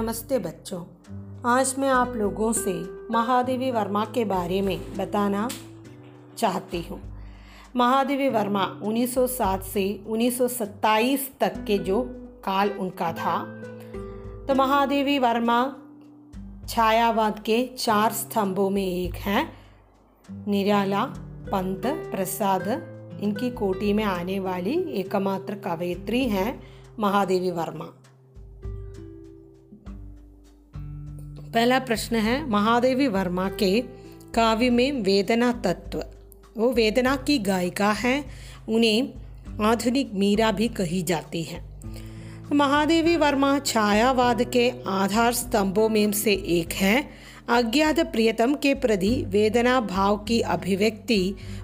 नमस्ते बच्चों, आज मैं आप लोगों से महादेवी वर्मा के बारे में बताना चाहती हूँ। महादेवी वर्मा 1907 से 1927 तक के जो काल उनका था, तो महादेवी वर्मा छायावाद के 4 स्तंभों में एक हैं। निराला, पंत, प्रसाद, इनकी कोटि में आने वाली एकमात्र कवयित्री हैं महादेवी वर्मा। पहला प्रश्न है, महादेवी वर्मा के काव्य में वेदना तत्व, वो वेदना की गायिका हैं, उन्हें आधुनिक मीरा भी कही जाती है। महादेवी वर्मा छायावाद के आधार स्तंभों में से एक हैं। अज्ञात प्रियतम के प्रति वेदना भाव की अभिव्यक्ति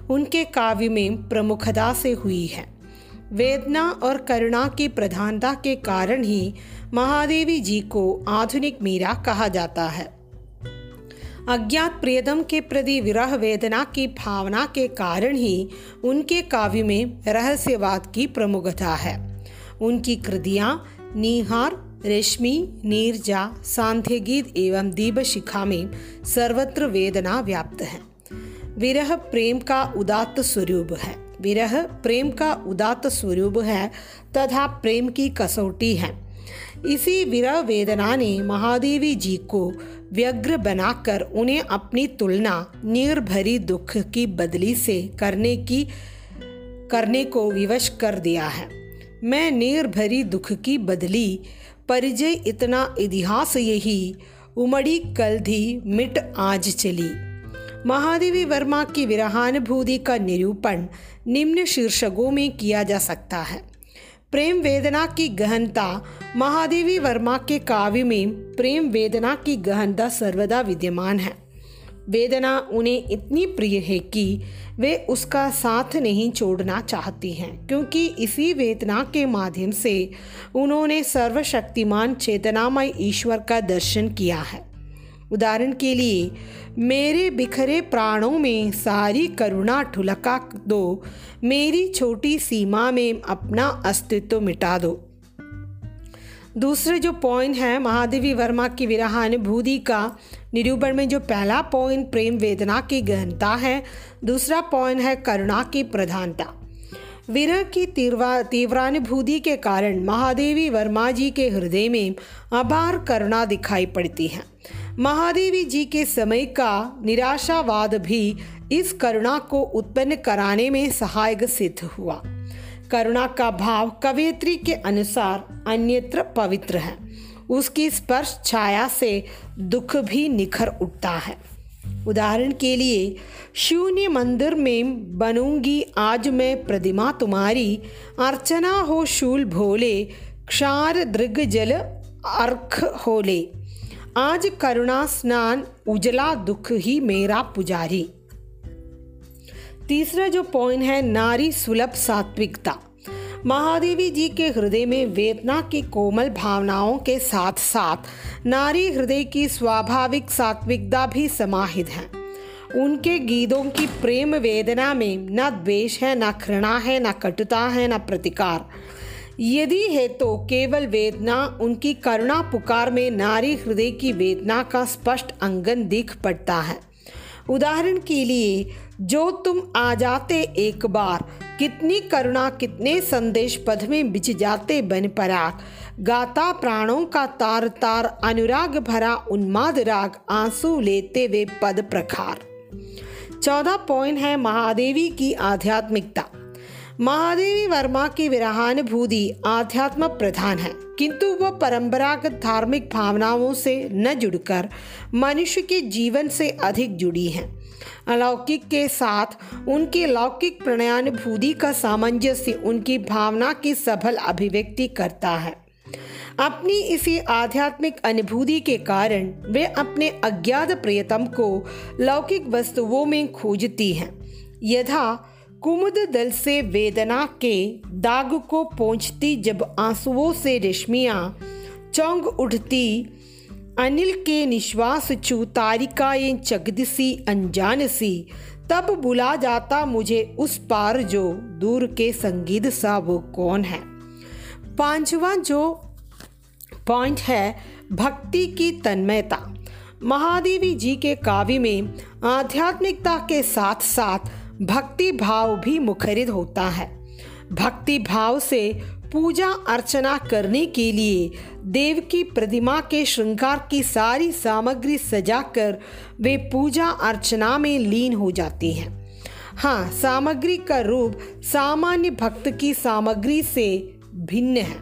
उनके काव्य में प्रमुखता से हुई है। वेदना और करुणा की प्रधानता के कारण ही महादेवी जी को आधुनिक मीरा कहा जाता है। अज्ञात प्रियतम के प्रति विरह वेदना की भावना के कारण ही उनके काव्य में रहस्यवाद की प्रमुखता है। उनकी कृतियाँ नीहार, रश्मि, नीरजा, सांध्यगीत एवं दीपशिखा में सर्वत्र वेदना व्याप्त है। विरह प्रेम का उदात्त स्वरूप है, विरह प्रेम का उदात्त स्वरूप है तथा प्रेम की कसौटी है। इसी विरह वेदना ने महादेवी जी को व्यग्र बनाकर उन्हें अपनी तुलना निर्भरी दुख की बदली से करने को विवश कर दिया है। मैं निर्भरी दुख की बदली परिजय इतना इतिहास यही, उमड़ी कल थी मिट आज चली। महादेवी वर्मा की विरहानुभूति का निरूपण निम्न शीर्षकों में किया जा सकता है। प्रेम वेदना की गहनता, महादेवी वर्मा के काव्य में प्रेम वेदना की गहनता सर्वदा विद्यमान है। वेदना उन्हें इतनी प्रिय है कि वे उसका साथ नहीं छोड़ना चाहती हैं, क्योंकि इसी वेदना के माध्यम से उन्होंने सर्वशक्तिमान चेतनामय ईश्वर का दर्शन किया है। उदाहरण के लिए, मेरे बिखरे प्राणों में सारी करुणा ठुलका दो, मेरी छोटी सीमा में अपना अस्तित्व मिटा दो। दूसरे जो पॉइंट है महादेवी वर्मा की विरहानुभूति का निरूपण में, जो पहला पॉइंट प्रेम वेदना की गहनता है, दूसरा पॉइंट है करुणा की प्रधानता। विरह की तीव्रानुभूति के कारण महादेवी वर्मा जी के हृदय में अपार करुणा दिखाई पड़ती है। महादेवी जी के समय का निराशावाद भी इस करुणा को उत्पन्न कराने में सहायक सिद्ध हुआ। करुणा का भाव कवयित्री के अनुसार अन्यत्र पवित्र है, उसकी स्पर्श छाया से दुख भी निखर उठता है। उदाहरण के लिए, शून्य मंदिर में बनूंगी आज मैं प्रतिमा तुम्हारी, अर्चना हो शूल भोले, क्षार दृग जल अर्घ होले, आज करुणा स्नान उजला दुख ही मेरा पुजारी। तीसरा जो पॉइंट है नारी सुलभ सात्विकता। महादेवी जी के हृदय में वेदना की कोमल भावनाओं के साथ साथ नारी हृदय की स्वाभाविक सात्विकता भी समाहित है। उनके गीतों की प्रेम वेदना में न द्वेष है, न घृणा है, न कटुता है, न प्रतिकार। यदि है तो केवल वेदना। उनकी करुणा पुकार में नारी हृदय की वेदना का स्पष्ट अंगन दिख पड़ता है। उदाहरण के लिए, जो तुम आ जाते एक बार, कितनी करुणा कितने संदेश पद में बिछ जाते बन पराग, गाता प्राणों का तार तार अनुराग भरा उन्माद राग, आंसू लेते वे पद प्रखार। 14 पॉइंट है महादेवी की आध्यात्मिकता। महादेवी वर्मा की विरहानुभूति आध्यात्म प्रधान है, किंतु वह परंपरागत धार्मिक भावनाओं से न जुड़कर मनुष्य के जीवन से अधिक जुड़ी है। अलौकिक के साथ उनके लौकिक प्रणयानुभूति का सामंजस्य उनकी भावना की सफल अभिव्यक्ति करता है। अपनी इसी आध्यात्मिक अनुभूति के कारण वे अपने अज्ञात प्रियतम को लौकिक वस्तुओं में खोजती हैं, यथा कुमुद दल से वेदना के दाग को पोंछती, जब आंसुओं से रेशमियाँ चौंक उठती, अनिल के निश्वास छू तारिकाएं चगदसी अनजान सी, तब बुला जाता मुझे उस पार, जो दूर के संगीत सा वो कौन है। पांचवा जो पॉइंट है भक्ति की तन्मयता। महादेवी जी के काव्य में आध्यात्मिकता के साथ साथ भक्ति भाव भी मुखरित होता है। भक्ति भाव से पूजा अर्चना करने के लिए देव की प्रतिमा के श्रृंगार की सारी सामग्री सजाकर वे पूजा अर्चना में लीन हो जाती हैं। हाँ, सामग्री का रूप सामान्य भक्त की सामग्री से भिन्न है,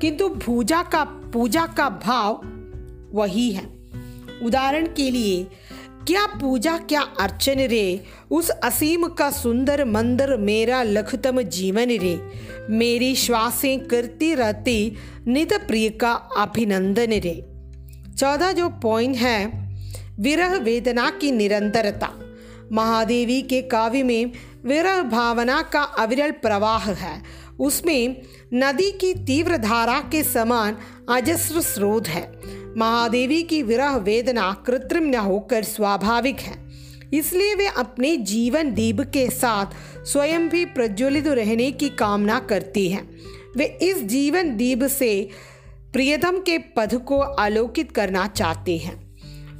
किंतु पूजा का भाव वही है। उदाहरण के लिए, क्या पूजा क्या अर्चन रे, उस असीम का सुंदर मंदिर मेरा लघुतम जीवन रे, मेरी श्वासें करती रहती नित प्रिय का अभिनंदन रे। 14 जो पॉइंट है, विरह वेदना की निरंतरता। महादेवी के काव्य में विरह भावना का अविरल प्रवाह है। उसमें नदी की तीव्र धारा के समान अजस्र स्रोत है। महादेवी की विरह वेदना कृत्रिम न होकर स्वाभाविक है, इसलिए वे अपने जीवन दीप के साथ स्वयं भी प्रज्वलित रहने की कामना करती हैं। वे इस जीवन दीप से प्रियतम के पद को आलोकित करना चाहते हैं।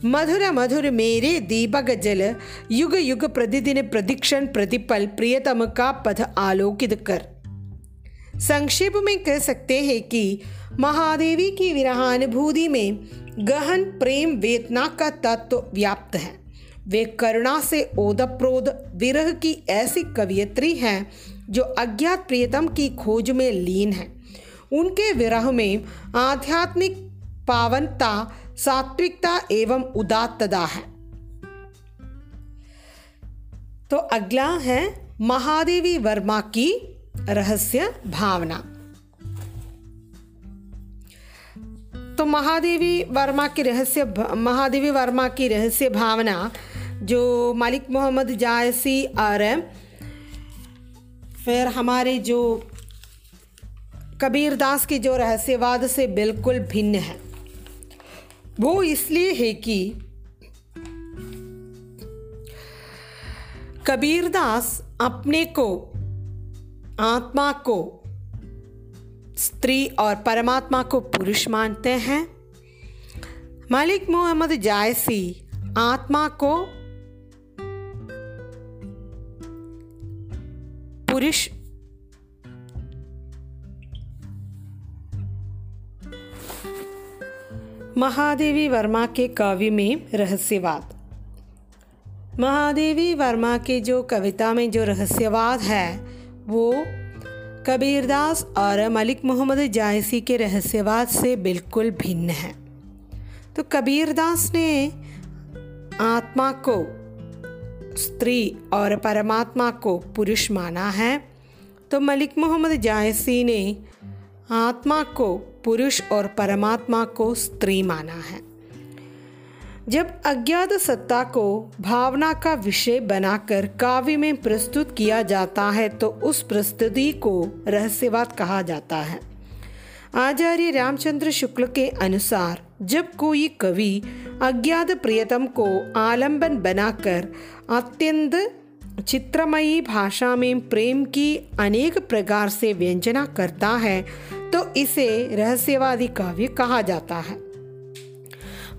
मधुर मधुर मेरे दीपक जल, युग युग प्रतिदिन प्रदीक्षण प्रतिपल प्रियतम का पद आलोकित कर। संक्षेप में कह सकते हैं कि महादेवी की विरहानुभूति में गहन प्रेम वेदना का तत्व व्याप्त है। वे करुणा से ओतप्रोत विरह की ऐसी कवयित्री हैं जो अज्ञात प्रियतम की खोज में लीन है। उनके विरह में आध्यात्मिक पावनता, सात्विकता एवं उदात्तता है। तो अगला है महादेवी वर्मा की रहस्य भावना। तो महादेवी वर्मा की रहस्य भावना जो मलिक मोहम्मद जायसी और फिर हमारे जो कबीर दास की जो रहस्यवाद से बिल्कुल भिन्न है। वो इसलिए है कि कबीर दास अपने को, आत्मा को स्त्री और परमात्मा को पुरुष मानते हैं। मलिक मोहम्मद जायसी आत्मा को पुरुष महादेवी वर्मा के काव्य में रहस्यवाद। महादेवी वर्मा के जो कविता में जो रहस्यवाद है वो कबीरदास और मलिक मोहम्मद जायसी के रहस्यवाद से बिल्कुल भिन्न है। तो कबीरदास ने आत्मा को स्त्री और परमात्मा को पुरुष माना है, तो मलिक मोहम्मद जायसी ने आत्मा को पुरुष और परमात्मा को स्त्री माना है। जब अज्ञात सत्ता को भावना का विषय बनाकर काव्य में प्रस्तुत किया जाता है तो उस प्रस्तुति को रहस्यवाद कहा जाता है। आचार्य रामचंद्र शुक्ल के अनुसार जब कोई कवि अज्ञात प्रियतम को आलंबन बनाकर अत्यंत चित्रमयी भाषा में प्रेम की अनेक प्रकार से व्यंजना करता है तो इसे रहस्यवादी काव्य कहा जाता है।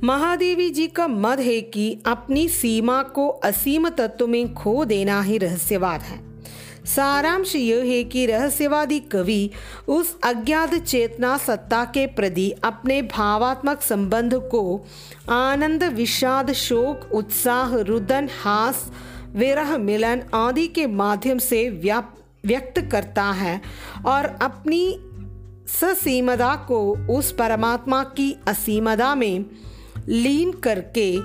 महादेवी जी का मत है कि अपनी सीमा को असीम तत्व में खो देना ही रहस्यवाद है। सारांश यह है कि रहस्यवादी कवि उस अज्ञात चेतना सत्ता के प्रति अपने भावात्मक संबंध को आनंद, विषाद, शोक, उत्साह, रुदन, हास, विरह, मिलन आदि के माध्यम से व्यक्त करता है और अपनी ससीमता को उस परमात्मा की असीमता में लीन करके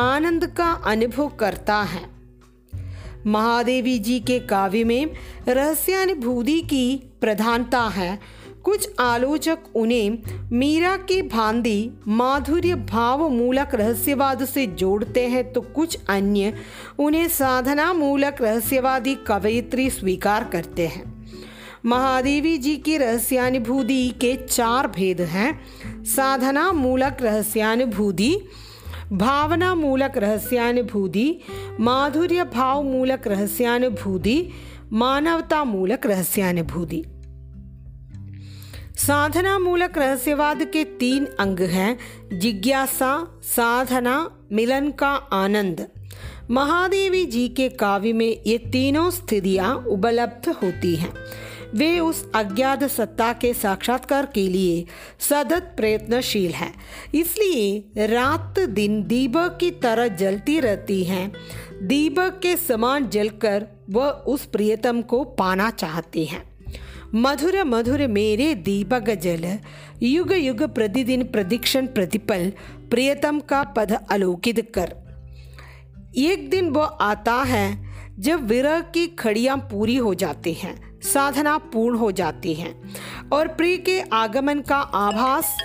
आनंद का अनुभव करता है। महादेवी जी के काव्य में रहस्यानुभूति की प्रधानता है। कुछ आलोचक उन्हें मीरा की भांति माधुर्य भाव मूलक रहस्यवाद से जोड़ते हैं तो कुछ अन्य उन्हें साधना मूलक रहस्यवादी कवयित्री स्वीकार करते हैं। महादेवी जी की रहस्यानुभूति के 4 भेद हैं। साधना मूलक रहस्यानुभूति, भावना मूलक रहस्यानुभूति, माधुर्य भाव मूलक रहस्यानुभूति, मानवता मूलक रहस्यानुभूति। साधना मूलक रहस्यवाद के तीन अंग हैं, जिज्ञासा, साधना, मिलन का आनंद। महादेवी जी के काव्य में ये तीनों स्थितियाँ उपलब्ध होती हैं। वे उस अज्ञात सत्ता के साक्षात्कार के लिए सतत प्रयत्नशील हैं, इसलिए रात दिन दीपक की तरह जलती रहती हैं। दीपक के समान जलकर वह उस प्रियतम को पाना चाहती हैं। मधुर मधुर मेरे दीपक जल, युग युग प्रतिदिन प्रदीक्षण प्रतिपल, प्रियतम का पद आलोकित कर। एक दिन वो आता है जब विरह की खड़ियाँ पूरी हो जाती हैं, साधना पूर्ण हो जाती हैं और प्रिय के आगमन का आभास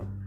शो